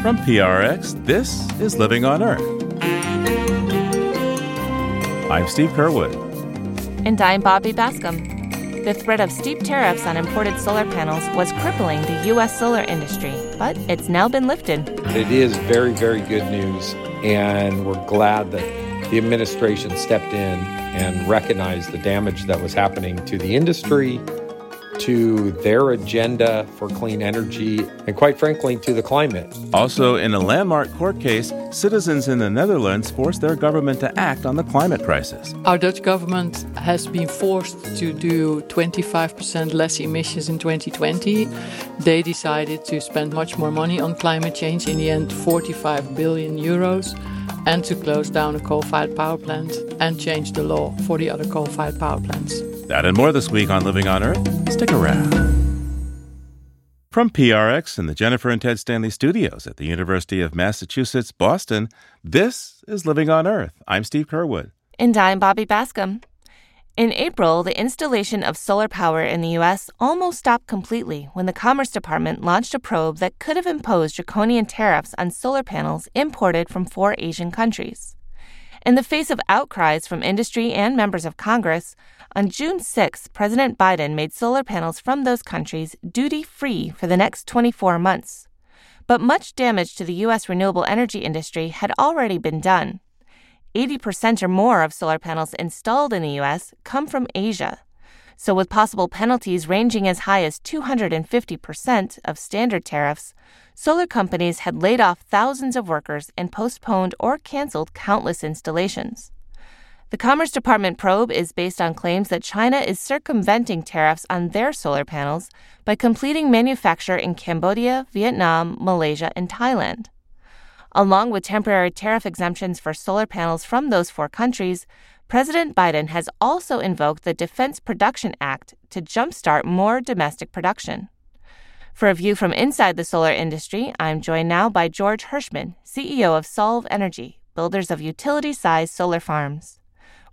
From PRX, this is Living on Earth. I'm Steve Curwood. And I'm Bobby Bascomb. The threat of steep tariffs on imported solar panels was crippling the U.S. solar industry, but it's now been lifted. It is very, very good news, and we're glad that the administration stepped in and recognized the damage that was happening to the industry, to their agenda for clean energy, and quite frankly, to the climate. Also, in a landmark court case, citizens in the Netherlands forced their government to act on the climate crisis. Our Dutch government has been forced to do 25% less emissions in 2020. They decided to spend much more money on climate change, in the end 45 billion euros, and to close down a coal-fired power plant and change the law for the other coal-fired power plants. That and more this week on Living on Earth. Stick around. From PRX in the Jennifer and Ted Stanley studios at the University of Massachusetts, Boston, this is Living on Earth. I'm Steve Curwood. And I'm Bobby Bascomb. In April, the installation of solar power in the U.S. almost stopped completely when the Commerce Department launched a probe that could have imposed draconian tariffs on solar panels imported from four Asian countries. In the face of outcries from industry and members of Congress, on June 6, President Biden made solar panels from those countries duty-free for the next 24 months. But much damage to the U.S. renewable energy industry had already been done. 80% or more of solar panels installed in the U.S. come from Asia. So with possible penalties ranging as high as 250% of standard tariffs, solar companies had laid off thousands of workers and postponed or canceled countless installations. The Commerce Department probe is based on claims that China is circumventing tariffs on their solar panels by completing manufacture in Cambodia, Vietnam, Malaysia, and Thailand. Along with temporary tariff exemptions for solar panels from those four countries, President Biden has also invoked the Defense Production Act to jumpstart more domestic production. For a view from inside the solar industry, I'm joined now by George Hershman, CEO of Solv Energy, builders of utility-sized solar farms.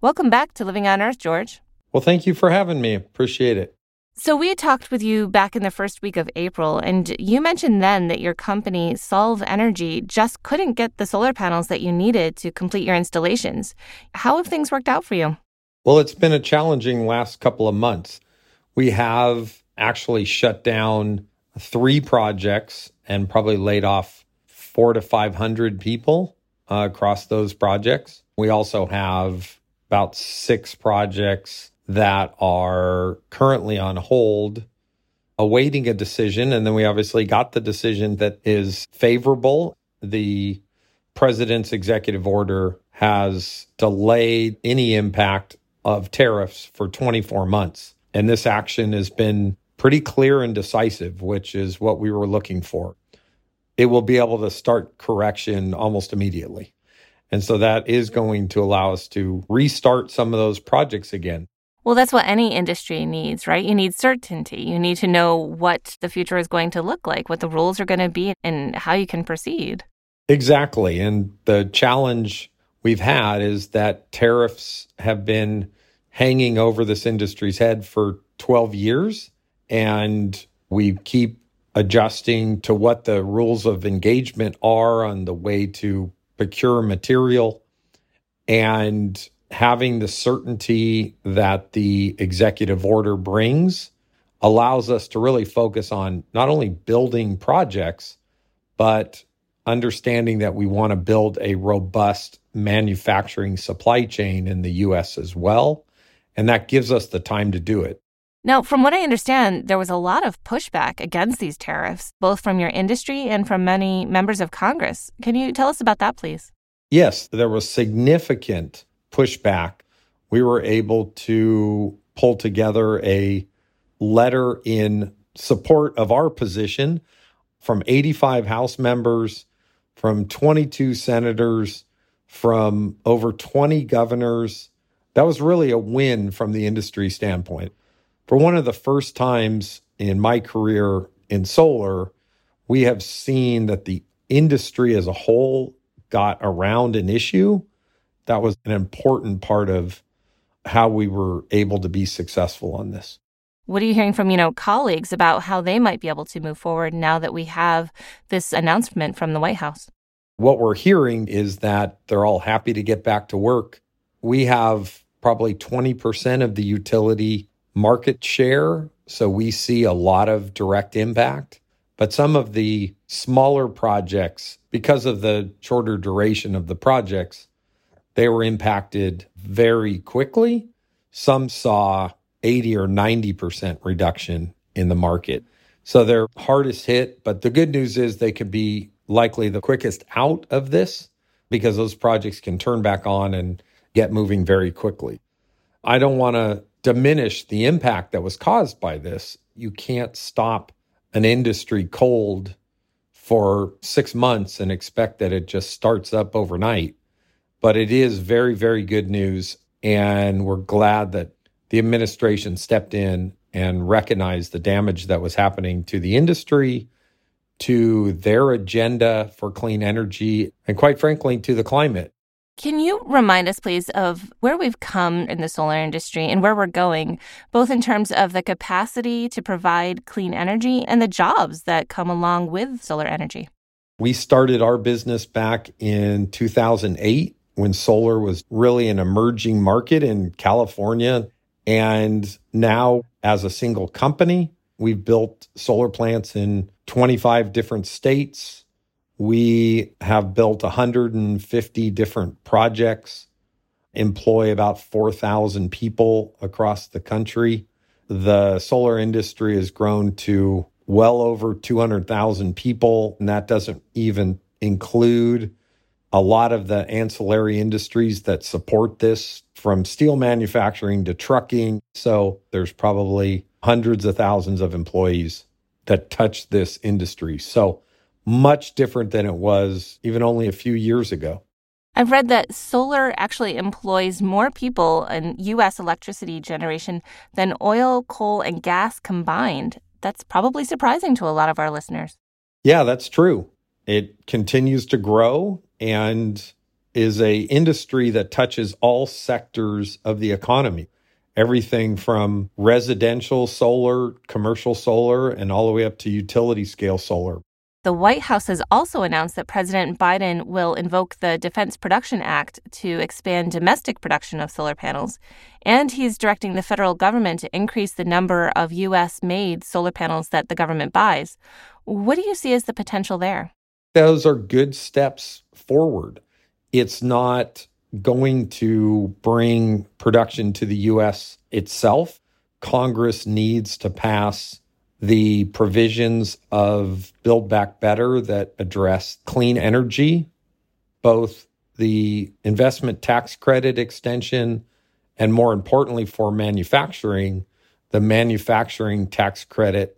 Welcome back to Living on Earth, George. Well, thank you for having me. Appreciate it. So we talked with you back in the first week of April, and you mentioned then that your company, Solv Energy, just couldn't get the solar panels that you needed to complete your installations. How have things worked out for you? Well, it's been a challenging last couple of months. We have actually shut down three projects and probably laid off 400 to 500 people across those projects. We also have about six projects that are currently on hold, awaiting a decision. And then we obviously got the decision that is favorable. The president's executive order has delayed any impact of tariffs for 24 months. And this action has been pretty clear and decisive, which is what we were looking for. It will be able to start correction almost immediately. And so that is going to allow us to restart some of those projects again. Well, that's what any industry needs, right? You need certainty. You need to know what the future is going to look like, what the rules are going to be, and how you can proceed. Exactly. And the challenge we've had is that tariffs have been hanging over this industry's head for 12 years, and we keep adjusting to what the rules of engagement are on the way to procure material, and having the certainty that the executive order brings allows us to really focus on not only building projects, but understanding that we want to build a robust manufacturing supply chain in the U.S. as well. And that gives us the time to do it. Now, from what I understand, there was a lot of pushback against these tariffs, both from your industry and from many members of Congress. Can you tell us about that, please? Yes, there was significant pushback. We were able to pull together a letter in support of our position from 85 House members, from 22 senators, from over 20 governors. That was really a win from the industry standpoint. For one of the first times in my career in solar, we have seen that the industry as a whole got around an issue. That was an important part of how we were able to be successful on this. What are you hearing from, colleagues about how they might be able to move forward now that we have this announcement from the White House? What we're hearing is that they're all happy to get back to work. We have probably 20% of the utility market share, so we see a lot of direct impact. But some of the smaller projects, because of the shorter duration of the projects, they were impacted very quickly. Some saw 80 or 90% reduction in the market. So they're hardest hit, but the good news is they could be likely the quickest out of this because those projects can turn back on and get moving very quickly. I don't want to diminish the impact that was caused by this. You can't stop an industry cold for 6 months and expect that it just starts up overnight. But it is very, very good news, and we're glad that the administration stepped in and recognized the damage that was happening to the industry, to their agenda for clean energy, and quite frankly, to the climate. Can you remind us, please, of where we've come in the solar industry and where we're going, both in terms of the capacity to provide clean energy and the jobs that come along with solar energy? We started our business back in 2008 when solar was really an emerging market in California. And now, as a single company, we've built solar plants in 25 different states. We have built 150 different projects, employ about 4,000 people across the country. The solar industry has grown to well over 200,000 people, and that doesn't even include a lot of the ancillary industries that support this, from steel manufacturing to trucking. So there's probably hundreds of thousands of employees that touch this industry. So much different than it was even only a few years ago. I've read that solar actually employs more people in U.S. electricity generation than oil, coal, and gas combined. That's probably surprising to a lot of our listeners. Yeah, that's true. It continues to grow and is an industry that touches all sectors of the economy. Everything from residential solar, commercial solar, and all the way up to utility-scale solar. The White House has also announced that President Biden will invoke the Defense Production Act to expand domestic production of solar panels, and he's directing the federal government to increase the number of U.S.-made solar panels that the government buys. What do you see as the potential there? Those are good steps forward. It's not going to bring production to the U.S. itself. Congress needs to pass the provisions of Build Back Better that address clean energy, both the investment tax credit extension, and more importantly for manufacturing, the manufacturing tax credit.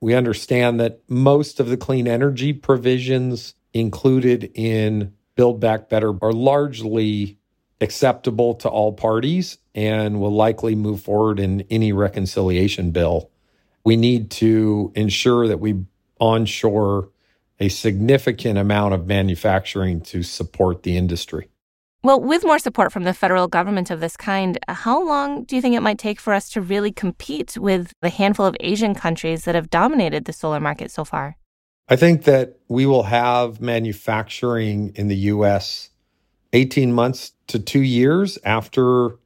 We understand that most of the clean energy provisions included in Build Back Better are largely acceptable to all parties and will likely move forward in any reconciliation bill. We need to ensure that we onshore a significant amount of manufacturing to support the industry. Well, with more support from the federal government of this kind, how long do you think it might take for us to really compete with the handful of Asian countries that have dominated the solar market so far? I think that we will have manufacturing in the U.S. 18 months to 2 years after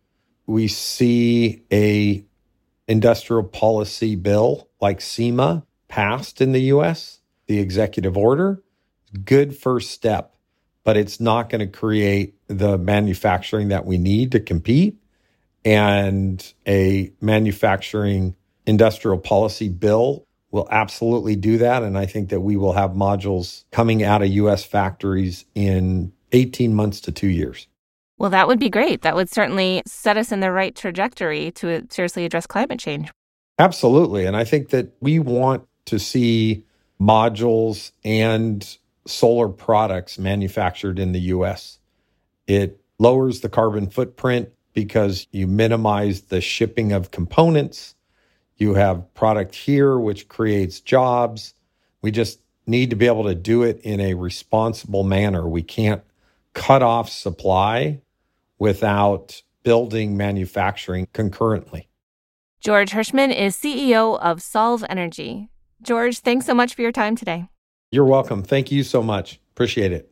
we see a industrial policy bill like SEMA passed in the U.S., the executive order. Good first step, but it's not going to create the manufacturing that we need to compete. And a manufacturing industrial policy bill will absolutely do that. And I think that we will have modules coming out of U.S. factories in 18 months to 2 years. Well, that would be great. That would certainly set us in the right trajectory to seriously address climate change. Absolutely. And I think that we want to see modules and solar products manufactured in the U.S. It lowers the carbon footprint because you minimize the shipping of components. You have product here, which creates jobs. We just need to be able to do it in a responsible manner. We can't cut off supply without building manufacturing concurrently. George Hershman is CEO of Solv Energy. George, thanks so much for your time today. You're welcome. Thank you so much. Appreciate it.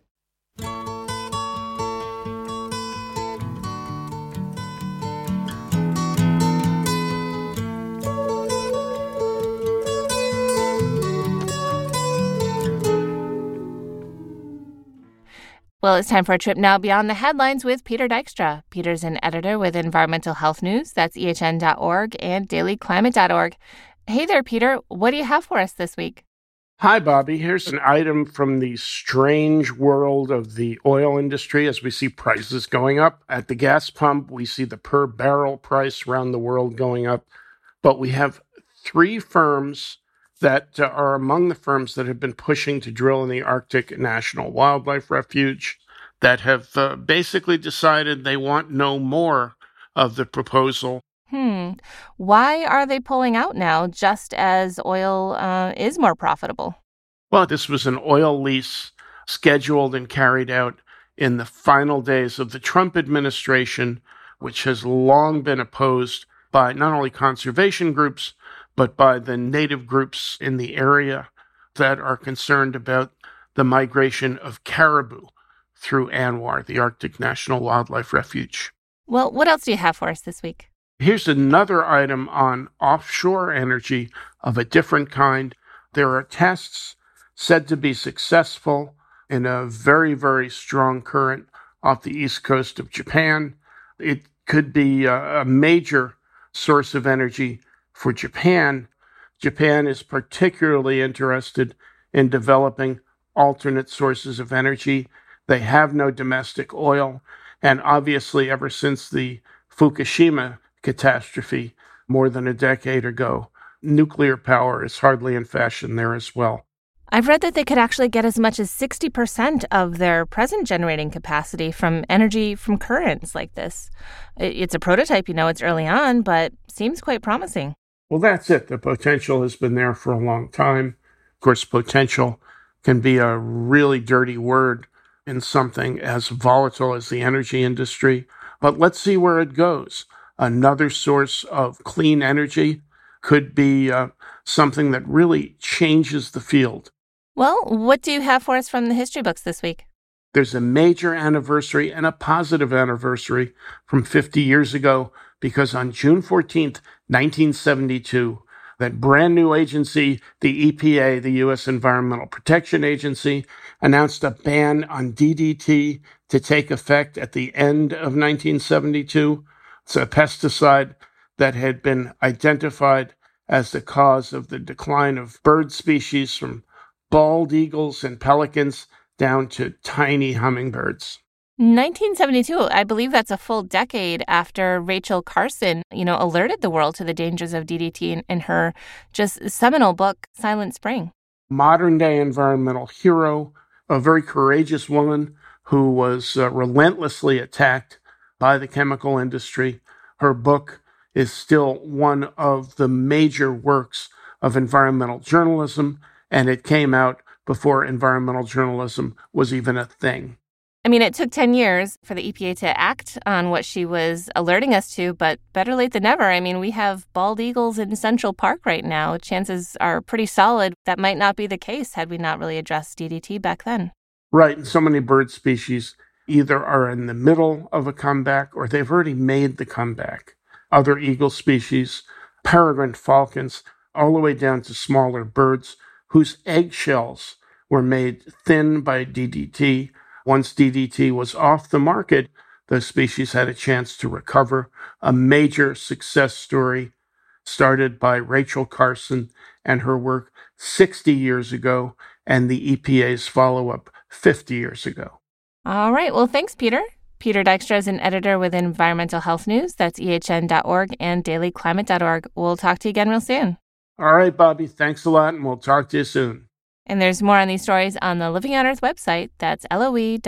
Well, it's time for a trip now beyond the headlines with Peter Dykstra. Peter's an editor with Environmental Health News. That's ehn.org and dailyclimate.org. Hey there, Peter. What do you have for us this week? Hi, Bobby. Here's an item from the strange world of the oil industry as we see prices going up. At the gas pump, we see the per barrel price around the world going up. But we have three firms that are among the firms that have been pushing to drill in the Arctic National Wildlife Refuge that have basically decided they want no more of the proposal. Why are they pulling out now, just as oil is more profitable? Well, this was an oil lease scheduled and carried out in the final days of the Trump administration, which has long been opposed by not only conservation groups, but by the native groups in the area that are concerned about the migration of caribou through ANWR, the Arctic National Wildlife Refuge. Well, what else do you have for us this week? Here's another item on offshore energy of a different kind. There are tests said to be successful in a very, very strong current off the east coast of Japan. It could be a major source of energy for Japan. Japan is particularly interested in developing alternate sources of energy. They have no domestic oil. And obviously, ever since the Fukushima catastrophe more than a decade ago, nuclear power is hardly in fashion there as well. I've read that they could actually get as much as 60% of their present generating capacity from energy from currents like this. It's a prototype, you know, it's early on, but seems quite promising. Well, that's it. The potential has been there for a long time. Of course, potential can be a really dirty word in something as volatile as the energy industry. But let's see where it goes. Another source of clean energy could be something that really changes the field. Well, what do you have for us from the history books this week? There's a major anniversary and a positive anniversary from 50 years ago, because on June 14th, 1972, that brand new agency, the EPA, the U.S. Environmental Protection Agency, announced a ban on DDT to take effect at the end of 1972. It's a pesticide that had been identified as the cause of the decline of bird species from bald eagles and pelicans down to tiny hummingbirds. 1972, I believe that's a full decade after Rachel Carson, you know, alerted the world to the dangers of DDT in her just seminal book, Silent Spring. Modern-day environmental hero, a very courageous woman who was relentlessly attacked by the chemical industry. Her book is still one of the major works of environmental journalism, and it came out before environmental journalism was even a thing. I mean, it took 10 years for the EPA to act on what she was alerting us to, but better late than never. I mean, we have bald eagles in Central Park right now. Chances are pretty solid that might not be the case had we not really addressed DDT back then. Right. And so many bird species either are in the middle of a comeback or they've already made the comeback. Other eagle species, peregrine falcons, all the way down to smaller birds whose eggshells were made thin by DDT. Once DDT was off the market, those species had a chance to recover. A major success story started by Rachel Carson and her work 60 years ago, and the EPA's follow-up 50 years ago. All right. Well, thanks, Peter. Peter Dykstra is an editor with Environmental Health News. That's ehn.org and dailyclimate.org. We'll talk to you again real soon. All right, Bobby. Thanks a lot, and we'll talk to you soon. And there's more on these stories on the Living on Earth website. That's loe.org.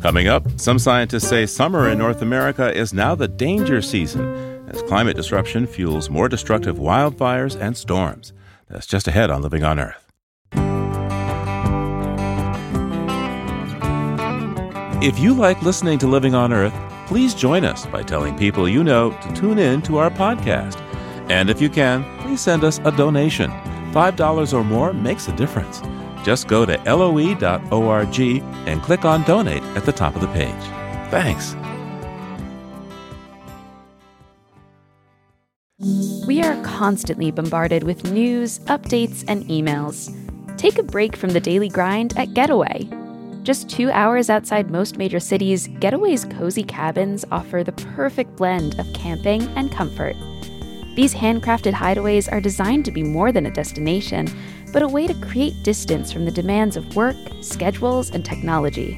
Coming up, some scientists say summer in North America is now the danger season as climate disruption fuels more destructive wildfires and storms. That's just ahead on Living on Earth. If you like listening to Living on Earth, please join us by telling people you know to tune in to our podcast. And if you can, please send us a donation. $5 or more makes a difference. Just go to loe.org and click on Donate at the top of the page. Thanks. We are constantly bombarded with news, updates, and emails. Take a break from the daily grind at Getaway. Just 2 hours outside most major cities, Getaway's cozy cabins offer the perfect blend of camping and comfort. These handcrafted hideaways are designed to be more than a destination, but a way to create distance from the demands of work, schedules, and technology.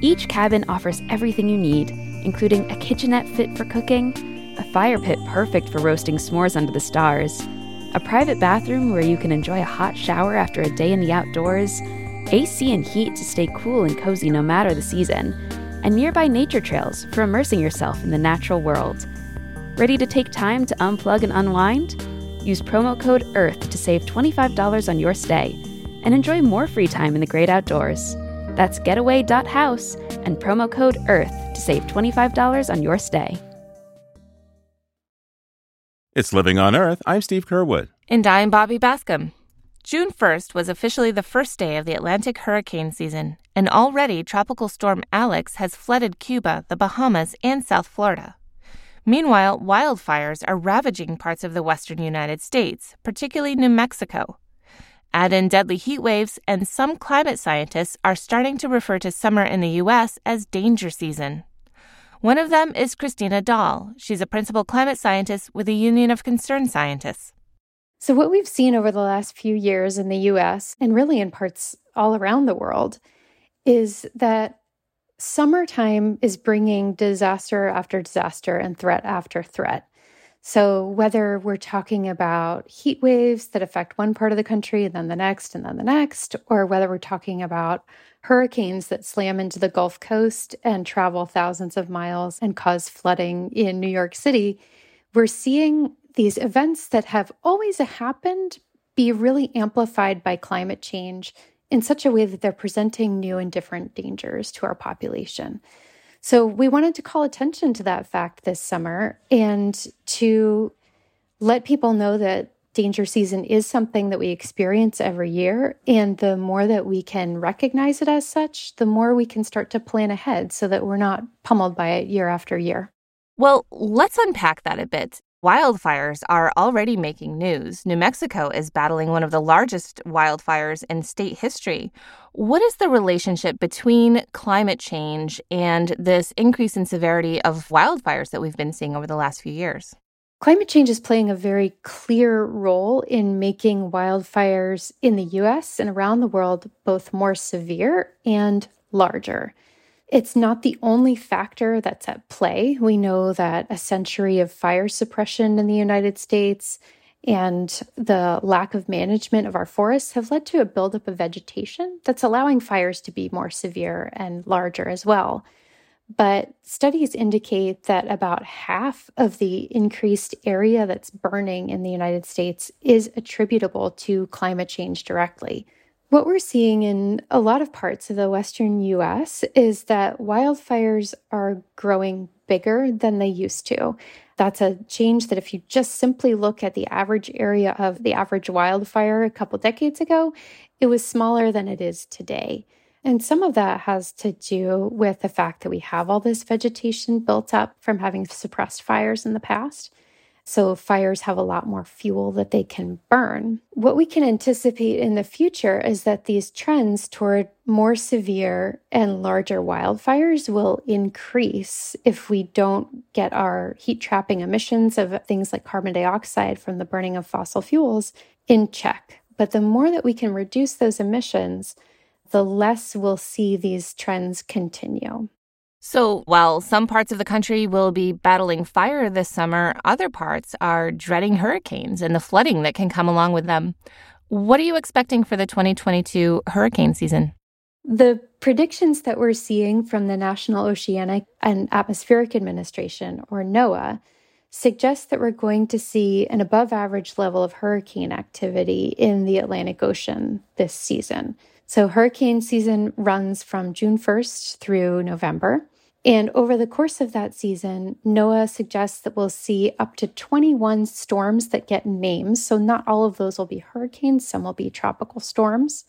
Each cabin offers everything you need, including a kitchenette fit for cooking, a fire pit perfect for roasting s'mores under the stars, a private bathroom where you can enjoy a hot shower after a day in the outdoors, AC and heat to stay cool and cozy no matter the season, and nearby nature trails for immersing yourself in the natural world. Ready to take time to unplug and unwind? Use promo code EARTH to save $25 on your stay and enjoy more free time in the great outdoors. That's getaway.house and promo code EARTH to save $25 on your stay. It's Living on Earth. I'm Steve Curwood. And I'm Bobby Bascomb. June 1st was officially the first day of the Atlantic hurricane season, and already Tropical Storm Alex has flooded Cuba, the Bahamas, and South Florida. Meanwhile, wildfires are ravaging parts of the western United States, particularly New Mexico. Add in deadly heat waves, and some climate scientists are starting to refer to summer in the U.S. as danger season. One of them is Christina Dahl. She's a principal climate scientist with the Union of Concerned Scientists. So what we've seen over the last few years in the U.S., and really in parts all around the world, is that summertime is bringing disaster after disaster and threat after threat. So whether we're talking about heat waves that affect one part of the country and then the next and then the next, or whether we're talking about hurricanes that slam into the Gulf Coast and travel thousands of miles and cause flooding in New York City, we're seeing these events that have always happened be really amplified by climate change in such a way that they're presenting new and different dangers to our population. So we wanted to call attention to that fact this summer and to let people know that danger season is something that we experience every year. And the more that we can recognize it as such, the more we can start to plan ahead so that we're not pummeled by it year after year. Well, let's unpack that a bit. Wildfires are already making news. New Mexico is battling one of the largest wildfires in state history. What is the relationship between climate change and this increase in severity of wildfires that we've been seeing over the last few years? Climate change is playing a very clear role in making wildfires in the U.S. and around the world both more severe and larger. It's not the only factor that's at play. We know that a century of fire suppression in the United States and the lack of management of our forests have led to a buildup of vegetation that's allowing fires to be more severe and larger as well. But studies indicate that about half of the increased area that's burning in the United States is attributable to climate change directly. What we're seeing in a lot of parts of the western U.S. is that wildfires are growing bigger than they used to. That's a change that if you just simply look at the average area of the average wildfire a couple decades ago, it was smaller than it is today. And some of that has to do with the fact that we have all this vegetation built up from having suppressed fires in the past. So fires have a lot more fuel that they can burn. What we can anticipate in the future is that these trends toward more severe and larger wildfires will increase if we don't get our heat-trapping emissions of things like carbon dioxide from the burning of fossil fuels in check. But the more that we can reduce those emissions, the less we'll see these trends continue. So while some parts of the country will be battling fire this summer, other parts are dreading hurricanes and the flooding that can come along with them. What are you expecting for the 2022 hurricane season? The predictions that we're seeing from the National Oceanic and Atmospheric Administration, or NOAA, suggest that we're going to see an above average level of hurricane activity in the Atlantic Ocean this season. So hurricane season runs from June 1st through November. And over the course of that season, NOAA suggests that we'll see up to 21 storms that get names. So not all of those will be hurricanes. Some will be tropical storms.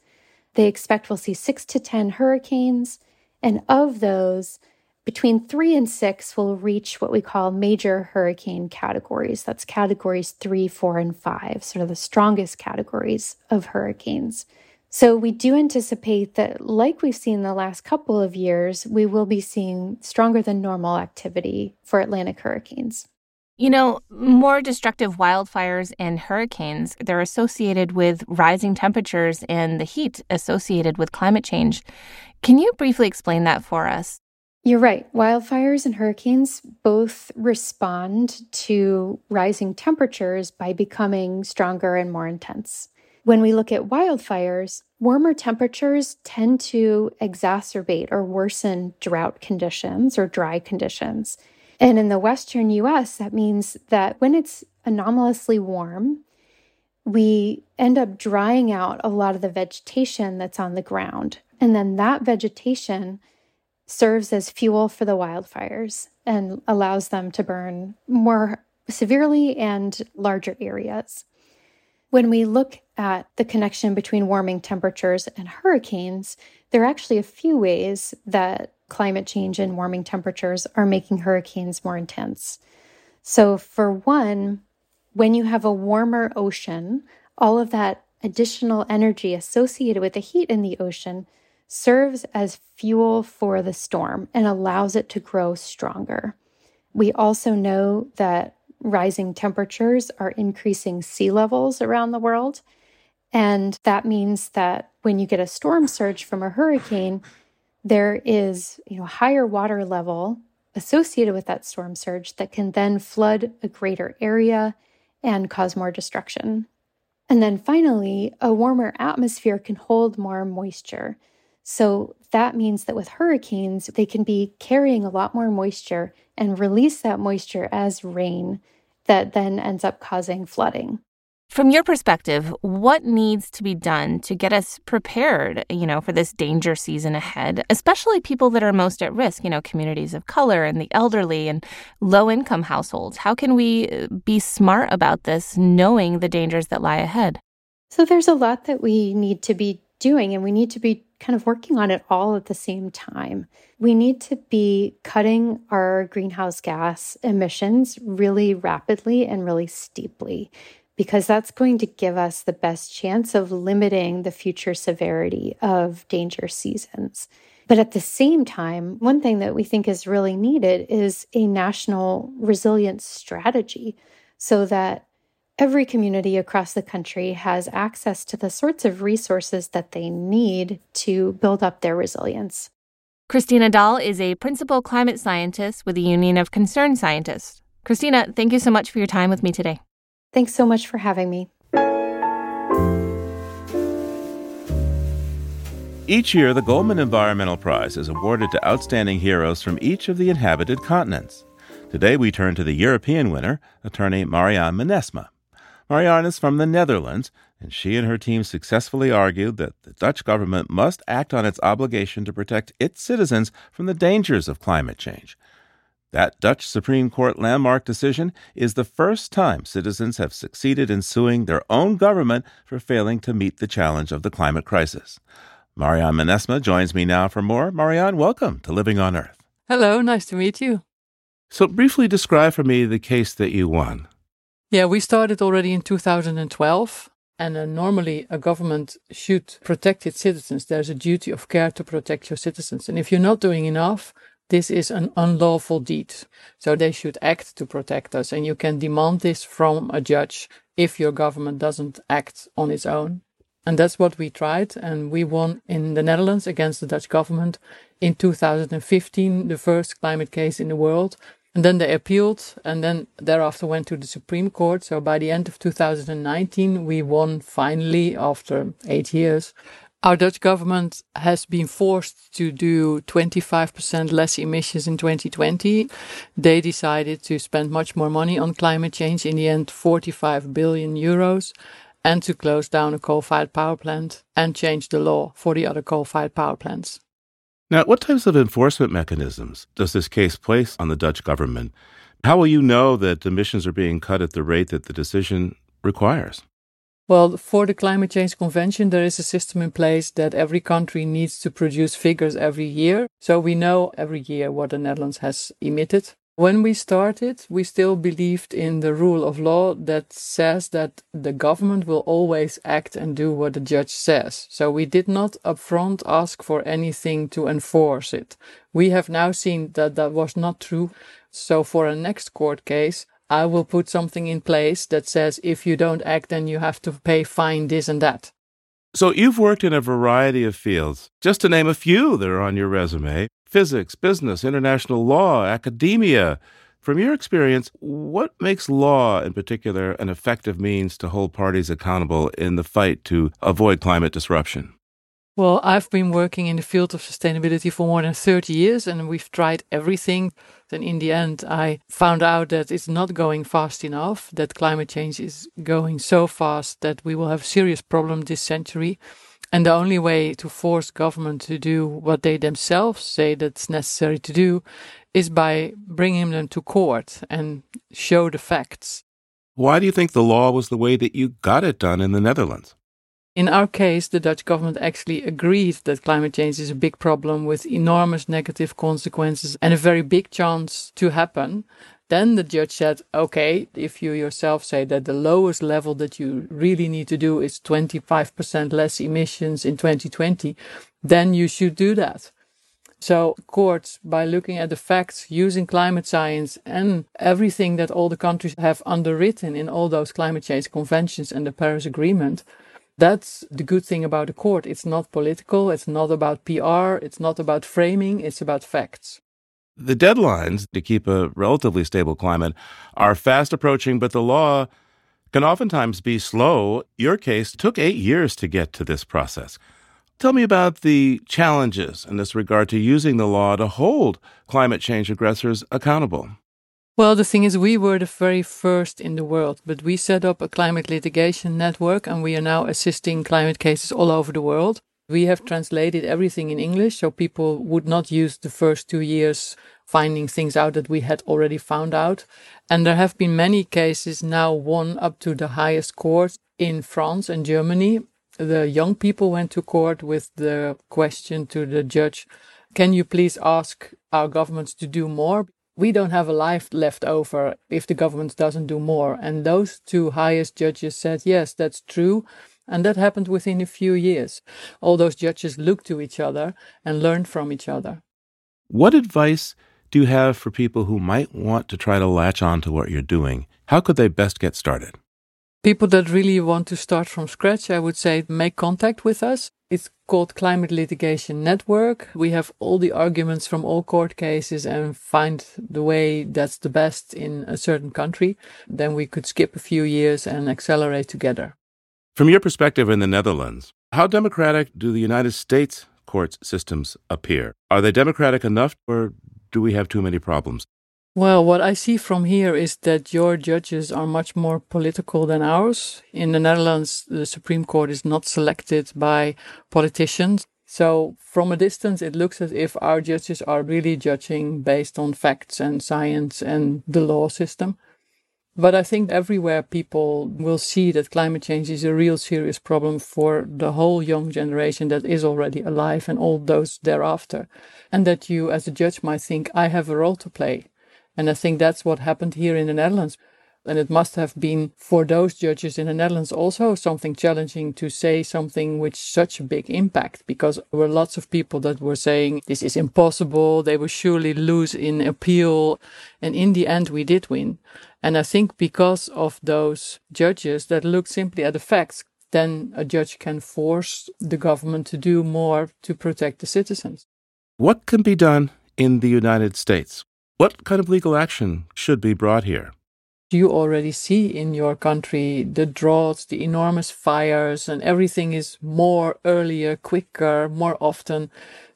They expect we'll see 6 to 10 hurricanes. And of those, between 3 and 6 will reach what we call major hurricane categories. That's categories 3, 4, and 5, sort of the strongest categories of hurricanes. So we do anticipate that, like we've seen the last couple of years, we will be seeing stronger than normal activity for Atlantic hurricanes. You know, more destructive wildfires and hurricanes, they're associated with rising temperatures and the heat associated with climate change. Can you briefly explain that for us? You're right. Wildfires and hurricanes both respond to rising temperatures by becoming stronger and more intense. When we look at wildfires, warmer temperatures tend to exacerbate or worsen drought conditions or dry conditions. And in the Western U.S., that means that when it's anomalously warm, we end up drying out a lot of the vegetation that's on the ground. And then that vegetation serves as fuel for the wildfires and allows them to burn more severely and larger areas. When we look at the connection between warming temperatures and hurricanes, there are actually a few ways that climate change and warming temperatures are making hurricanes more intense. So for one, when you have a warmer ocean, all of that additional energy associated with the heat in the ocean serves as fuel for the storm and allows it to grow stronger. We also know that rising temperatures are increasing sea levels around the world. And that means that when you get a storm surge from a hurricane, there is, higher water level associated with that storm surge that can then flood a greater area and cause more destruction. And then finally, a warmer atmosphere can hold more moisture. So that means that with hurricanes, they can be carrying a lot more moisture and release that moisture as rain that then ends up causing flooding. From your perspective, what needs to be done to get us prepared, for this danger season ahead, especially people that are most at risk, communities of color and the elderly and low-income households? How can we be smart about this, knowing the dangers that lie ahead? So there's a lot that we need to be doing, and we need to be kind of working on it all at the same time. We need to be cutting our greenhouse gas emissions really rapidly and really steeply, because that's going to give us the best chance of limiting the future severity of danger seasons. But at the same time, one thing that we think is really needed is a national resilience strategy so that every community across the country has access to the sorts of resources that they need to build up their resilience. Christina Dahl is a principal climate scientist with the Union of Concerned Scientists. Christina, thank you so much for your time with me today. Thanks so much for having me. Each year, the Goldman Environmental Prize is awarded to outstanding heroes from each of the inhabited continents. Today, we turn to the European winner, attorney Marianne Minnesma. Marianne is from the Netherlands, and she and her team successfully argued that the Dutch government must act on its obligation to protect its citizens from the dangers of climate change. That Dutch Supreme Court landmark decision is the first time citizens have succeeded in suing their own government for failing to meet the challenge of the climate crisis. Marianne Minnesma joins me now for more. Marianne, welcome to Living on Earth. Hello, nice to meet you. So briefly describe for me the case that you won. Yeah, we started already in 2012, and normally a government should protect its citizens. There's a duty of care to protect your citizens. And if you're not doing enough, this is an unlawful deed. So they should act to protect us. And you can demand this from a judge if your government doesn't act on its own. And that's what we tried. And we won in the Netherlands against the Dutch government in 2015, the first climate case in the world. And then they appealed, and then thereafter went to the Supreme Court. So by the end of 2019, we won finally after 8 years. Our Dutch government has been forced to do 25% less emissions in 2020. They decided to spend much more money on climate change, in the end €45 billion. and to close down a coal-fired power plant and change the law for the other coal-fired power plants. Now, what types of enforcement mechanisms does this case place on the Dutch government? How will you know that emissions are being cut at the rate that the decision requires? Well, for the Climate Change Convention, there is a system in place that every country needs to produce figures every year. So we know every year what the Netherlands has emitted. When we started, we still believed in the rule of law that says that the government will always act and do what the judge says. So we did not upfront ask for anything to enforce it. We have now seen that that was not true. So for a next court case, I will put something in place that says if you don't act, then you have to pay fine this and that. So you've worked in a variety of fields, just to name a few that are on your resume. Physics, business, international law, academia. From your experience, what makes law in particular an effective means to hold parties accountable in the fight to avoid climate disruption? Well, I've been working in the field of sustainability for more than 30 years, and we've tried everything. And in the end, I found out that it's not going fast enough, that climate change is going so fast that we will have serious problems this century. And the only way to force government to do what they themselves say that's necessary to do is by bringing them to court and show the facts. Why do you think the law was the way that you got it done in the Netherlands? In our case, the Dutch government actually agreed that climate change is a big problem with enormous negative consequences and a very big chance to happen. Then the judge said, okay, if you yourself say that the lowest level that you really need to do is 25% less emissions in 2020, then you should do that. So courts, by looking at the facts, using climate science and everything that all the countries have underwritten in all those climate change conventions and the Paris Agreement, that's the good thing about the court. It's not political, it's not about PR, it's not about framing, it's about facts. The deadlines to keep a relatively stable climate are fast approaching, but the law can oftentimes be slow. Your case took 8 years to get to this process. Tell me about the challenges in this regard to using the law to hold climate change aggressors accountable. Well, the thing is, we were the very first in the world, but we set up a climate litigation network, and we are now assisting climate cases all over the world. We have translated everything in English, so people would not use the first 2 years finding things out that we had already found out. And there have been many cases now won up to the highest court in France and Germany. The young people went to court with the question to the judge, can you please ask our governments to do more? We don't have a life left over if the government doesn't do more. And those two highest judges said, yes, that's true. And that happened within a few years. All those judges looked to each other and learned from each other. What advice do you have for people who might want to try to latch on to what you're doing? How could they best get started? People that really want to start from scratch, I would say make contact with us. It's called Climate Litigation Network. We have all the arguments from all court cases and find the way that's the best in a certain country. Then we could skip a few years and accelerate together. From your perspective in the Netherlands, how democratic do the United States court systems appear? Are they democratic enough, or do we have too many problems? Well, what I see from here is that your judges are much more political than ours. In the Netherlands, the Supreme Court is not selected by politicians. So from a distance, it looks as if our judges are really judging based on facts and science and the law system. But I think everywhere people will see that climate change is a real serious problem for the whole young generation that is already alive and all those thereafter. And that you as a judge might think, I have a role to play. And I think that's what happened here in the Netherlands. And it must have been for those judges in the Netherlands also something challenging to say something with such a big impact, because there were lots of people that were saying this is impossible, they will surely lose in appeal. And in the end, we did win. And I think because of those judges that look simply at the facts, then a judge can force the government to do more to protect the citizens. What can be done in the United States? What kind of legal action should be brought here? You already see in your country the droughts, the enormous fires, and everything is more earlier, quicker, more often.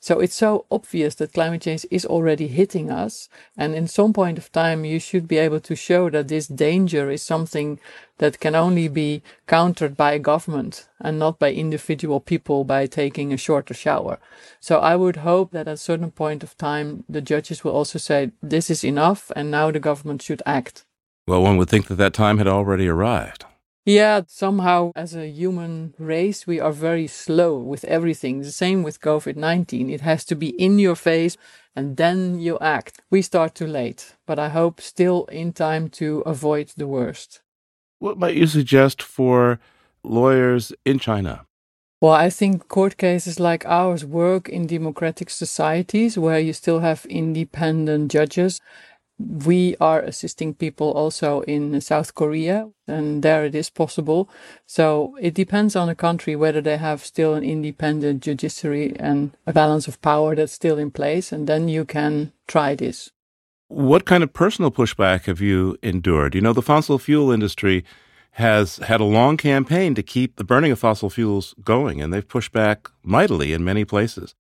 So it's so obvious that climate change is already hitting us. And in some point of time, you should be able to show that this danger is something that can only be countered by a government and not by individual people by taking a shorter shower. So I would hope that at a certain point of time, the judges will also say, this is enough, and now the government should act. Well, one would think that that time had already arrived. Yeah, somehow as a human race, we are very slow with everything. The same with COVID-19. It has to be in your face and then you act. We start too late, but I hope still in time to avoid the worst. What might you suggest for lawyers in China? Well, I think court cases like ours work in democratic societies where you still have independent judges. We are assisting people also in South Korea, and there it is possible. So it depends on the country whether they have still an independent judiciary and a balance of power that's still in place, and then you can try this. What kind of personal pushback have you endured? You know, the fossil fuel industry has had a long campaign to keep the burning of fossil fuels going, and they've pushed back mightily in many places.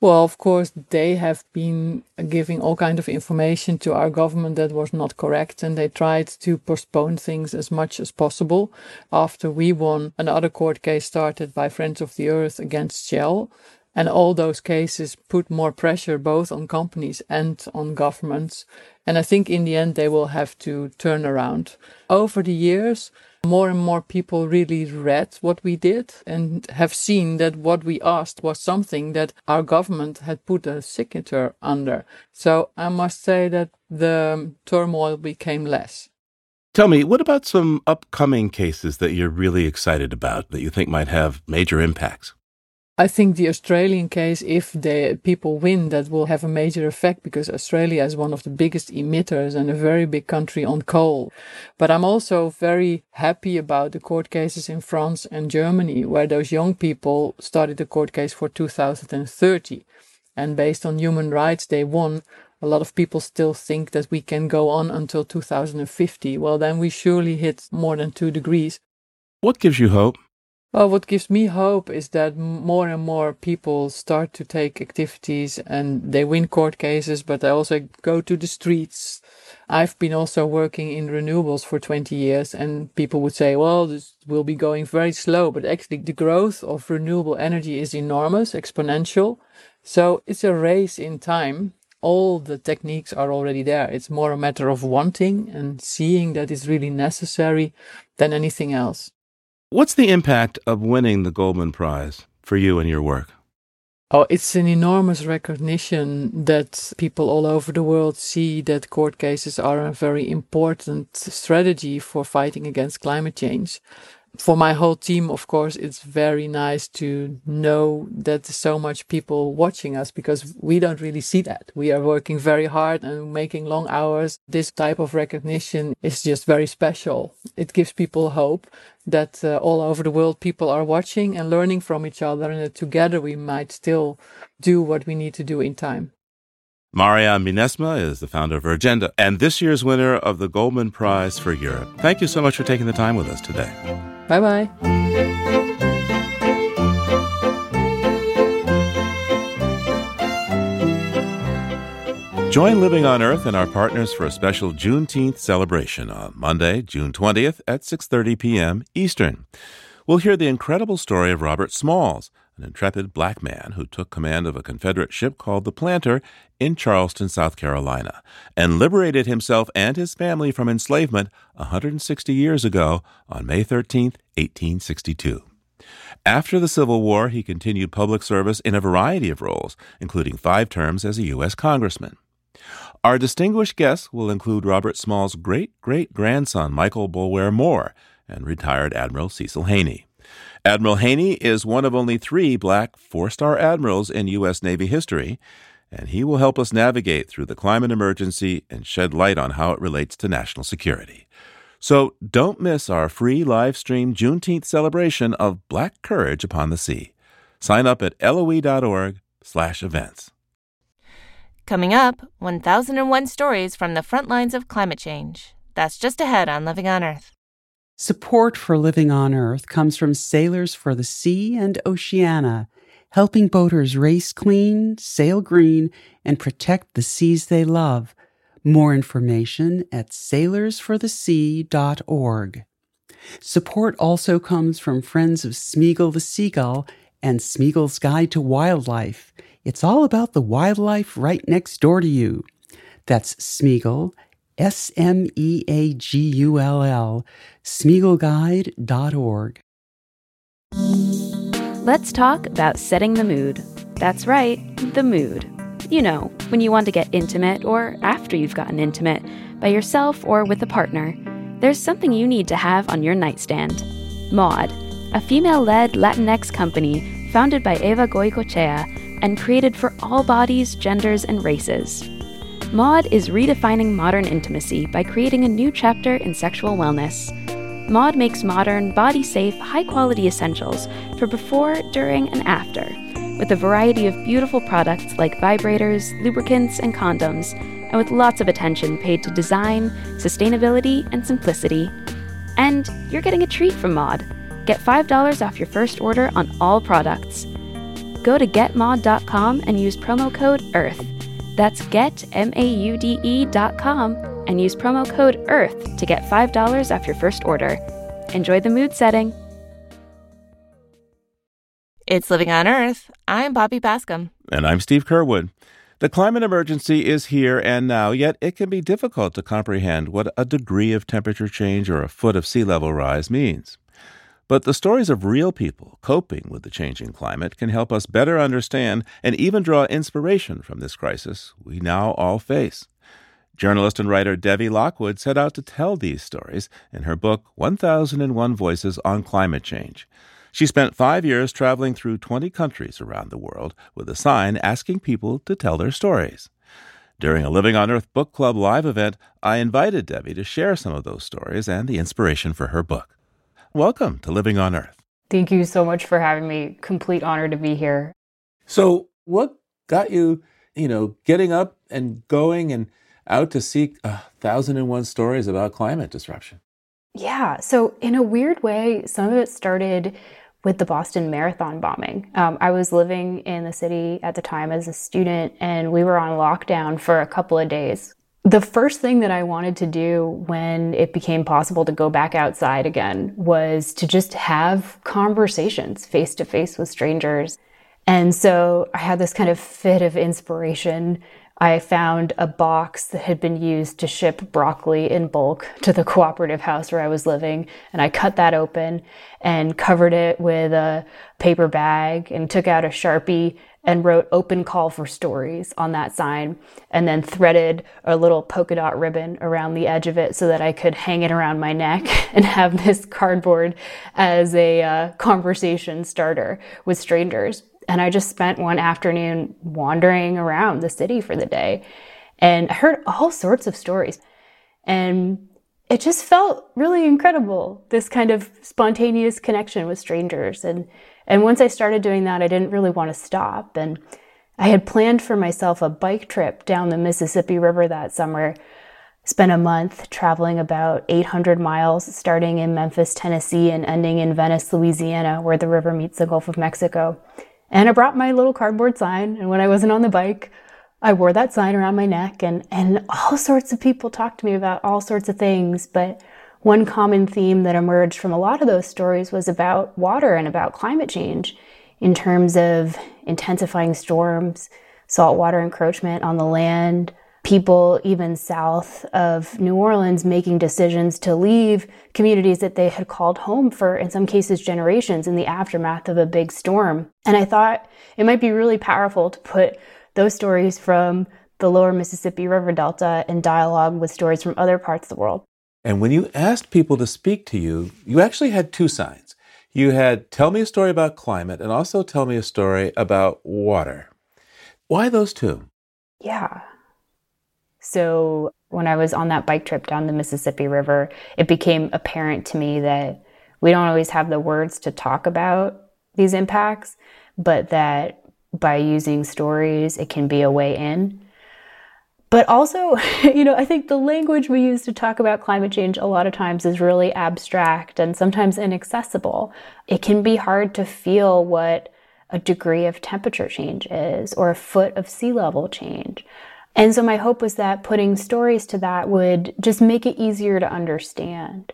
Well, of course, they have been giving all kinds of information to our government that was not correct, and they tried to postpone things as much as possible. After we won, another court case started by Friends of the Earth against Shell, and all those cases put more pressure both on companies and on governments. And I think in the end, they will have to turn around. Over the years, more and more people really read what we did and have seen that what we asked was something that our government had put a signature under. So I must say that the turmoil became less. Tell me, what about some upcoming cases that you're really excited about that you think might have major impacts? I think the Australian case, if the people win, that will have a major effect because Australia is one of the biggest emitters and a very big country on coal. But I'm also very happy about the court cases in France and Germany, where those young people started the court case for 2030. And based on human rights, they won. A lot of people still think that we can go on until 2050. Well, then we surely hit more than 2 degrees. What gives you hope? Well, what gives me hope is that more and more people start to take activities and they win court cases, but they also go to the streets. I've been also working in renewables for 20 years and people would say, well, this will be going very slow. But actually the growth of renewable energy is enormous, exponential. So it's a race in time. All the techniques are already there. It's more a matter of wanting and seeing that it's really necessary than anything else. What's the impact of winning the Goldman Prize for you and your work? Oh, it's an enormous recognition that people all over the world see that court cases are a very important strategy for fighting against climate change. For my whole team, of course, it's very nice to know that there's so much people watching us because we don't really see that. We are working very hard and making long hours. This type of recognition is just very special. It gives people hope that all over the world people are watching and learning from each other, and that together we might still do what we need to do in time. Marianne Minnesma is the founder of Urgenda and this year's winner of the Goldman Prize for Europe. Thank you so much for taking the time with us today. Bye-bye. Join Living on Earth and our partners for a special Juneteenth celebration on Monday, June 20th at 6:30 p.m. Eastern. We'll hear the incredible story of Robert Smalls, an intrepid black man who took command of a Confederate ship called the Planter in Charleston, South Carolina, and liberated himself and his family from enslavement 160 years ago on May 13, 1862. After the Civil War, he continued public service in a variety of roles, including 5 terms as a U.S. congressman. Our distinguished guests will include Robert Small's great-great-grandson, Michael Bulwer Moore, and retired Admiral Cecil Haney. Admiral Haney is one of only 3 black 4-star admirals in U.S. Navy history, and he will help us navigate through the climate emergency and shed light on how it relates to national security. So don't miss our free live stream Juneteenth celebration of Black Courage Upon the Sea. Sign up at loe.org/events. Coming up, 1001 stories from the front lines of climate change. That's just ahead on Living on Earth. Support for Living on Earth comes from Sailors for the Sea and Oceana, helping boaters race clean, sail green, and protect the seas they love. More information at sailorsforthesea.org. Support also comes from friends of Smeagol the Seagull and Smeagol's Guide to Wildlife. It's all about the wildlife right next door to you. That's Smeagol, S-M-E-A-G-U-L-L, smeagolguide.org. Let's talk about setting the mood. That's right, the mood. You know, when you want to get intimate or after you've gotten intimate, by yourself or with a partner, there's something you need to have on your nightstand. Maud, a female-led Latinx company founded by Eva Goicoechea and created for all bodies, genders, and races. Maud is redefining modern intimacy by creating a new chapter in sexual wellness. Maud makes modern, body-safe, high-quality essentials for before, during, and after, with a variety of beautiful products like vibrators, lubricants, and condoms, and with lots of attention paid to design, sustainability, and simplicity. And you're getting a treat from Maud. Get $5 off your first order on all products. Go to getmaud.com and use promo code EARTH. That's getmaude.com and use promo code EARTH to get $5 off your first order. Enjoy the mood setting. It's Living on Earth. I'm Bobby Bascomb. And I'm Steve Curwood. The climate emergency is here and now, yet it can be difficult to comprehend what a degree of temperature change or a foot of sea level rise means. But the stories of real people coping with the changing climate can help us better understand and even draw inspiration from this crisis we now all face. Journalist and writer Devi Lockwood set out to tell these stories in her book 1001 Voices on Climate Change. She spent 5 years traveling through 20 countries around the world with a sign asking people to tell their stories. During a Living on Earth book club live event, I invited Debbie to share some of those stories and the inspiration for her book. Welcome to Living on Earth. Thank you so much for having me. Complete honor to be here. So what got you, getting up and going and out to seek 1001 stories about climate disruption? Yeah. So in a weird way, some of it started with the Boston Marathon bombing. I was living in the city at the time as a student, and we were on lockdown for a couple of days. The first thing that I wanted to do when it became possible to go back outside again was to just have conversations face to face with strangers. And so I had this kind of fit of inspiration. I found a box that had been used to ship broccoli in bulk to the cooperative house where I was living, and I cut that open and covered it with a paper bag and took out a Sharpie and wrote "Open Call for Stories" on that sign, and then threaded a little polka dot ribbon around the edge of it so that I could hang it around my neck and have this cardboard as a conversation starter with strangers. And I just spent one afternoon wandering around the city for the day, and I heard all sorts of stories. And it just felt really incredible, this kind of spontaneous connection with strangers. And once I started doing that, I didn't really want to stop. And I had planned for myself a bike trip down the Mississippi River that summer. Spent a month traveling about 800 miles, starting in Memphis, Tennessee, and ending in Venice, Louisiana, where the river meets the Gulf of Mexico. And I brought my little cardboard sign, and when I wasn't on the bike, I wore that sign around my neck, and all sorts of people talked to me about all sorts of things, but one common theme that emerged from a lot of those stories was about water and about climate change in terms of intensifying storms, saltwater encroachment on the land, people even south of New Orleans making decisions to leave communities that they had called home for, in some cases, generations in the aftermath of a big storm. And I thought it might be really powerful to put those stories from the lower Mississippi River Delta in dialogue with stories from other parts of the world. And when you asked people to speak to you, you actually had two signs. You had "Tell me a story about climate" and also "Tell me a story about water." Why those two? Yeah. So when I was on that bike trip down the Mississippi River, it became apparent to me that we don't always have the words to talk about these impacts, but that by using stories, it can be a way in. But also, I think the language we use to talk about climate change a lot of times is really abstract and sometimes inaccessible. It can be hard to feel what a degree of temperature change is or a foot of sea level change. And so my hope was that putting stories to that would just make it easier to understand.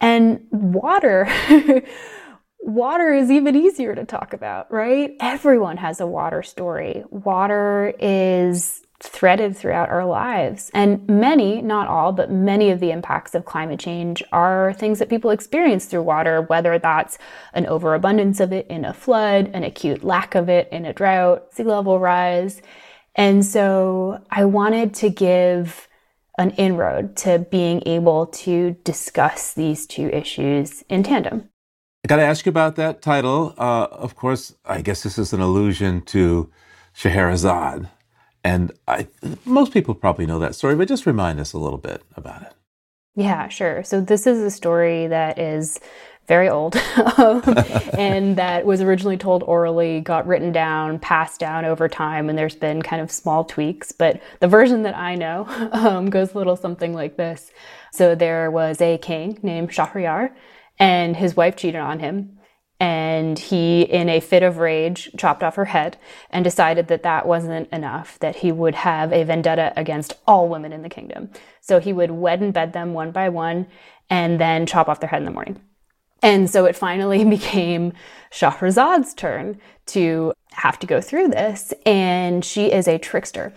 And water is even easier to talk about, right? Everyone has a water story. Water is threaded throughout our lives. And many, not all, but many of the impacts of climate change are things that people experience through water, whether that's an overabundance of it in a flood, an acute lack of it in a drought, sea level rise. And so I wanted to give an inroad to being able to discuss these two issues in tandem. I got to ask you about that title. Of course, I guess this is an allusion to Scheherazade. And most people probably know that story, but just remind us a little bit about it. Yeah, sure. So this is a story that is very old and that was originally told orally, got written down, passed down over time, and there's been kind of small tweaks. But the version that I know goes a little something like this. So there was a king named Shahryar, and his wife cheated on him. And he, in a fit of rage, chopped off her head and decided that that wasn't enough, that he would have a vendetta against all women in the kingdom. So he would wed and bed them one by one and then chop off their head in the morning. And so it finally became Shahrazad's turn to have to go through this. And she is a trickster.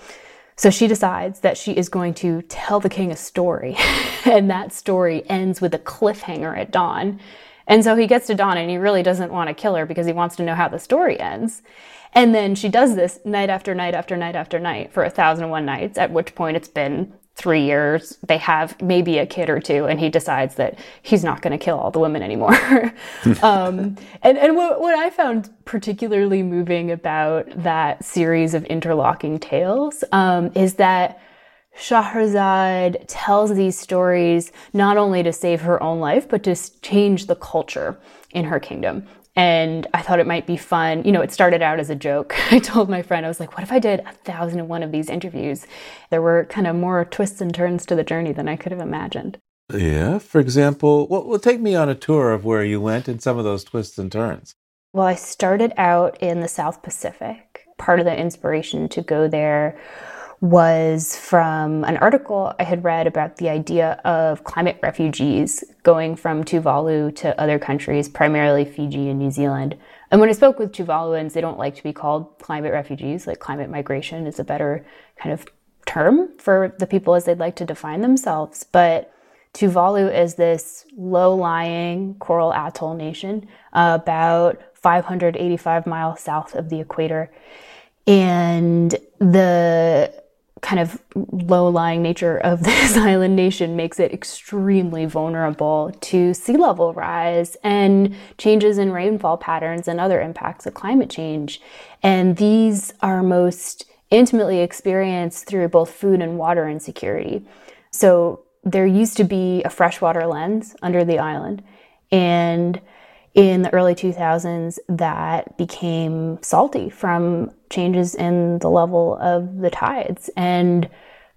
So she decides that she is going to tell the king a story. And that story ends with a cliffhanger at dawn. And so he gets to Dawn and he really doesn't want to kill her because he wants to know how the story ends. And then she does this night after night after night after night for 1,001 nights, at which point it's been 3 years. They have maybe a kid or two, and he decides that he's not going to kill all the women anymore. And what I found particularly moving about that series of interlocking tales is that Shahrazad tells these stories not only to save her own life, but to change the culture in her kingdom. And I thought it might be fun. You know, it started out as a joke. I told my friend, I was like, what if I did 1,001 of these interviews? There were kind of more twists and turns to the journey than I could have imagined. Yeah, for example, well, take me on a tour of where you went and some of those twists and turns. Well, I started out in the South Pacific. Part of the inspiration to go there was from an article I had read about the idea of climate refugees going from Tuvalu to other countries, primarily Fiji and New Zealand. And when I spoke with Tuvaluans, they don't like to be called climate refugees, like climate migration is a better kind of term for the people as they'd like to define themselves. But Tuvalu is this low-lying coral atoll nation about 585 miles south of the equator. And the kind of low-lying nature of this island nation makes it extremely vulnerable to sea level rise and changes in rainfall patterns and other impacts of climate change. And these are most intimately experienced through both food and water insecurity. So there used to be a freshwater lens under the island, and in the early 2000s, that became salty from changes in the level of the tides. And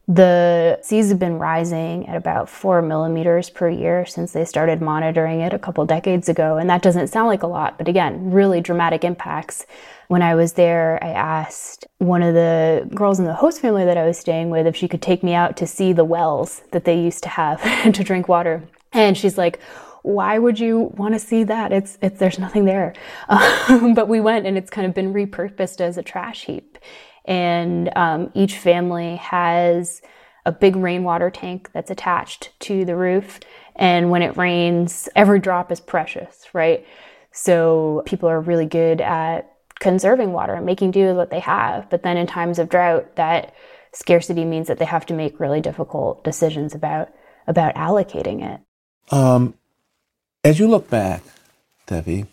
the seas have been rising at about 4 millimeters per year since they started monitoring it a couple decades ago. And that doesn't sound like a lot, but again, really dramatic impacts. When I was there, I asked one of the girls in the host family that I was staying with if she could take me out to see the wells that they used to have to drink water. And she's like, why would you want to see that? It's there's nothing there. But we went, and it's kind of been repurposed as a trash heap. And each family has a big rainwater tank that's attached to the roof. And when it rains, every drop is precious, right? So people are really good at conserving water and making do with what they have. But then in times of drought, that scarcity means that they have to make really difficult decisions about allocating it. As you look back, Debbie,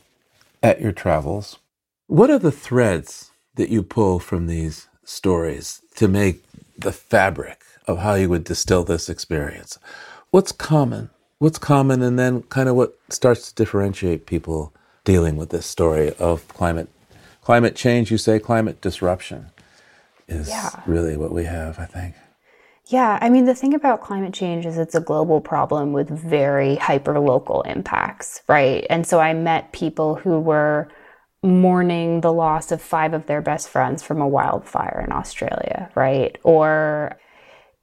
at your travels, what are the threads that you pull from these stories to make the fabric of how you would distill this experience? What's common? What's common, and then kind of what starts to differentiate people dealing with this story of climate change, you say climate disruption is really what we have, I think. Yeah, I mean, the thing about climate change is it's a global problem with very hyper-local impacts, right? And so I met people who were mourning the loss of 5 of their best friends from a wildfire in Australia, right? Or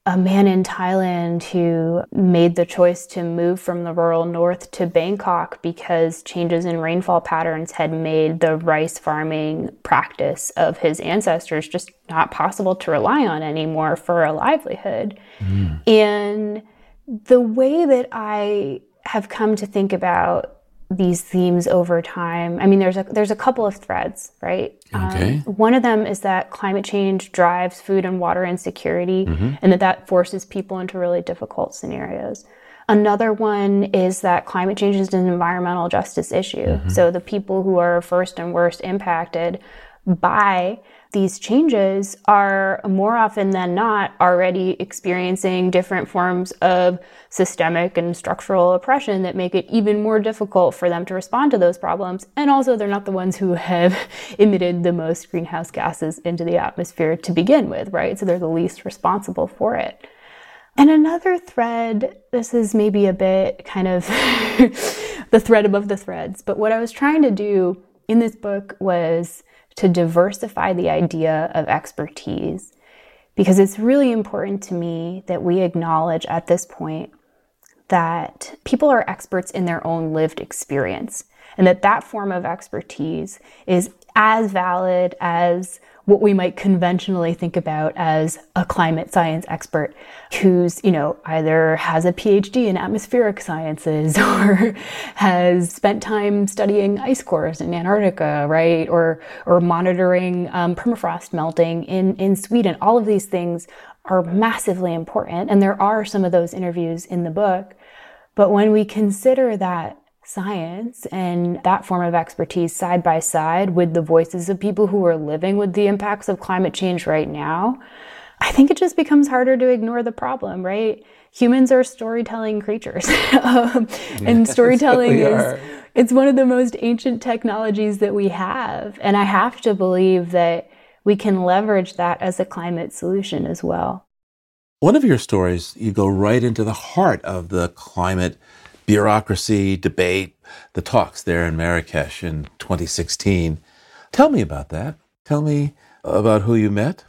a man in Thailand who made the choice to move from the rural north to Bangkok because changes in rainfall patterns had made the rice farming practice of his ancestors just not possible to rely on anymore for a livelihood. Mm. And the way that I have come to think about these themes over time, I mean, there's a couple of threads, right? Okay. One of them is that climate change drives food and water insecurity, mm-hmm. and that forces people into really difficult scenarios. Another one is that climate change is an environmental justice issue. Mm-hmm. So the people who are first and worst impacted by these changes are more often than not already experiencing different forms of systemic and structural oppression that make it even more difficult for them to respond to those problems. And also, they're not the ones who have emitted the most greenhouse gases into the atmosphere to begin with, right? So they're the least responsible for it. And another thread, this is maybe a bit kind of the thread above the threads, but what I was trying to do in this book was to diversify the idea of expertise, because it's really important to me that we acknowledge at this point that people are experts in their own lived experience, and that form of expertise is as valid as what we might conventionally think about as a climate science expert who's, either has a PhD in atmospheric sciences or has spent time studying ice cores in Antarctica, right? Or monitoring permafrost melting in Sweden. All of these things are massively important. And there are some of those interviews in the book. But when we consider that science and that form of expertise side by side with the voices of people who are living with the impacts of climate change right now, I think it just becomes harder to ignore the problem, right? Humans are storytelling creatures. And storytelling it's one of the most ancient technologies that we have. And I have to believe that we can leverage that as a climate solution as well. One of your stories, you go right into the heart of the climate bureaucracy, debate, the talks there in Marrakesh in 2016. Tell me about that. Tell me about who you met.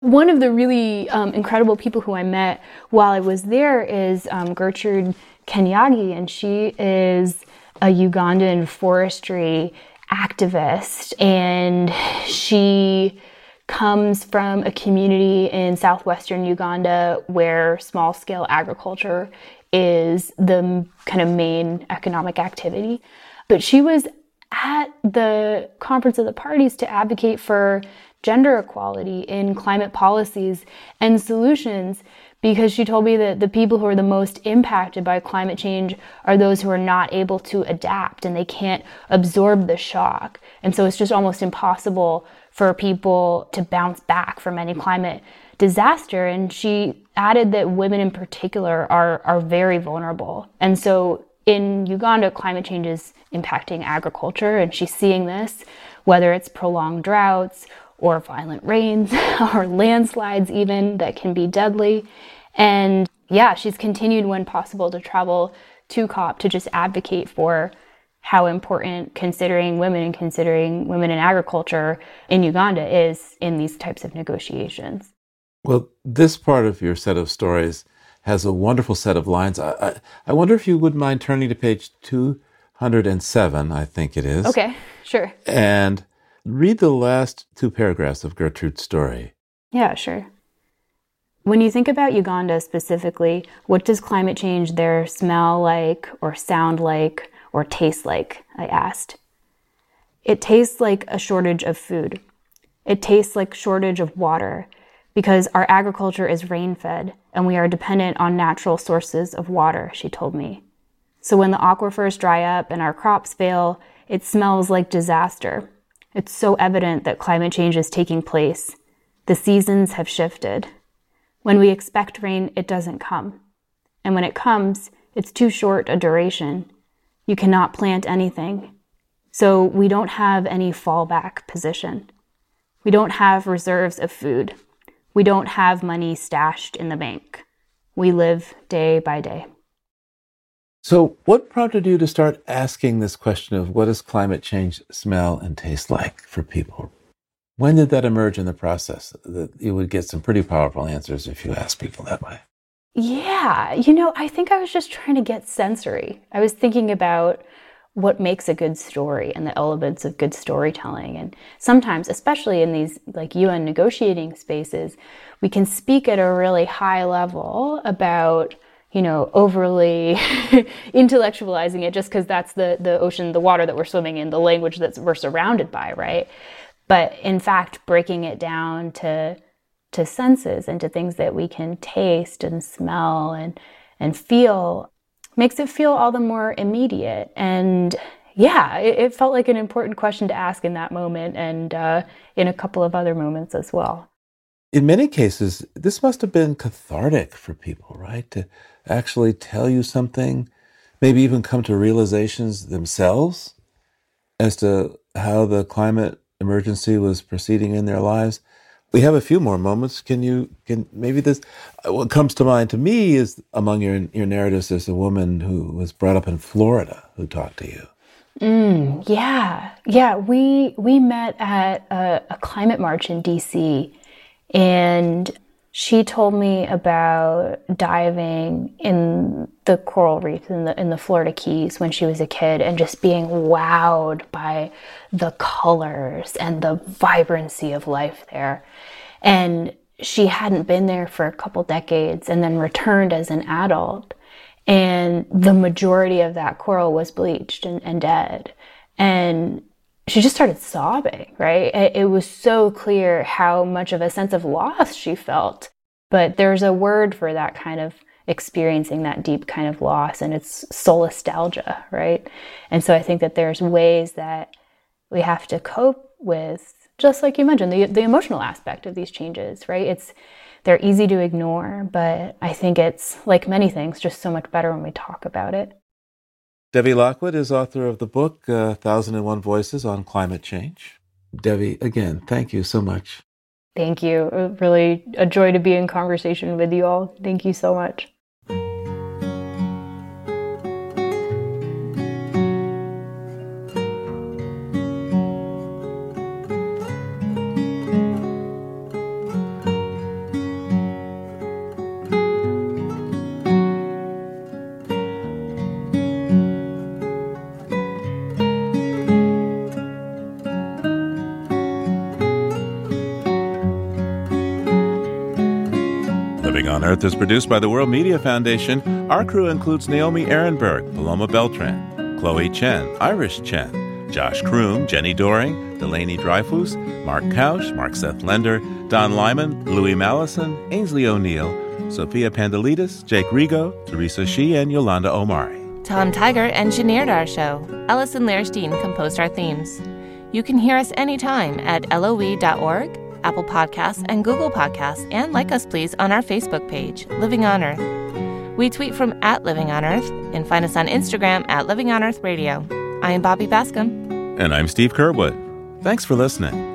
One of the really incredible people who I met while I was there is Gertrude Kenyagi, and she is a Ugandan forestry activist, and she comes from a community in southwestern Uganda where small-scale agriculture is the kind of main economic activity. But she was at the Conference of the Parties to advocate for gender equality in climate policies and solutions, because she told me that the people who are the most impacted by climate change are those who are not able to adapt and they can't absorb the shock. And so it's just almost impossible for people to bounce back from any climate disaster. And she added that women in particular are very vulnerable. And so in Uganda, climate change is impacting agriculture, and she's seeing this, whether it's prolonged droughts or violent rains or landslides even that can be deadly. And yeah, she's continued when possible to travel to COP to just advocate for how important considering women in agriculture in Uganda is in these types of negotiations. Well, this part of your set of stories has a wonderful set of lines. I wonder if you would mind turning to page 207, I think it is. Okay, sure. And read the last 2 paragraphs of Gertrude's story. Yeah, sure. When you think about Uganda specifically, what does climate change there smell like or sound like or taste like? I asked. It tastes like a shortage of food. It tastes like shortage of water, because our agriculture is rain-fed and we are dependent on natural sources of water, she told me. So when the aquifers dry up and our crops fail, it smells like disaster. It's so evident that climate change is taking place. The seasons have shifted. When we expect rain, it doesn't come. And when it comes, it's too short a duration. You cannot plant anything. So we don't have any fallback position. We don't have reserves of food. We don't have money stashed in the bank. We live day by day. So what prompted you to start asking this question of what does climate change smell and taste like for people? When did that emerge in the process? That you would get some pretty powerful answers if you ask people that way. Yeah, I think I was just trying to get sensory. I was thinking about what makes a good story and the elements of good storytelling. And sometimes, especially in these like UN negotiating spaces, we can speak at a really high level about, overly intellectualizing it just because that's the ocean, the water that we're swimming in, the language that we're surrounded by, right? But in fact, breaking it down to senses and to things that we can taste and smell and feel makes it feel all the more immediate. And yeah, it felt like an important question to ask in that moment and in a couple of other moments as well. In many cases, this must have been cathartic for people, right? To actually tell you something, maybe even come to realizations themselves as to how the climate emergency was proceeding in their lives. We have a few more moments. What comes to mind to me is among your narratives, there's a woman who was brought up in Florida who talked to you. Yeah. We met at a climate march in DC, and she told me about diving in the coral reef in the Florida Keys when she was a kid and just being wowed by the colors and the vibrancy of life there. And she hadn't been there for a couple decades and then returned as an adult. And the majority of that coral was bleached and dead. And she just started sobbing, right? It was so clear how much of a sense of loss she felt. But there's a word for that kind of experiencing that deep kind of loss, and it's solastalgia, right? And so I think that there's ways that we have to cope with, just like you mentioned, the emotional aspect of these changes, right? They're easy to ignore, but I think it's, like many things, just so much better when we talk about it. Debbie Lockwood is author of the book, 1001 Voices on Climate Change. Debbie, again, thank you so much. Thank you. Really a joy to be in conversation with you all. Thank you so much. Earth is produced by the World Media Foundation. Our crew includes Naomi Ehrenberg, Paloma Beltran, Chloe Chen, Iris Chen, Josh Kroom, Jenny Doring, Delaney Dreyfus, Mark Kausch, Mark Seth Lender, Don Lyman, Louis Mallison, Ainsley O'Neill, Sophia Pandelides, Jake Rigo, Teresa Shi, and Yolanda Omari. Tom Tiger engineered our show. Ellison Lierstein composed our themes. You can hear us anytime at LOE.org. Apple Podcasts, and Google Podcasts, and like us, please, on our Facebook page, Living on Earth. We tweet from @Living on Earth, and find us on Instagram @Living on Earth Radio. I am Bobby Bascomb. And I'm Steve Curwood. Thanks for listening.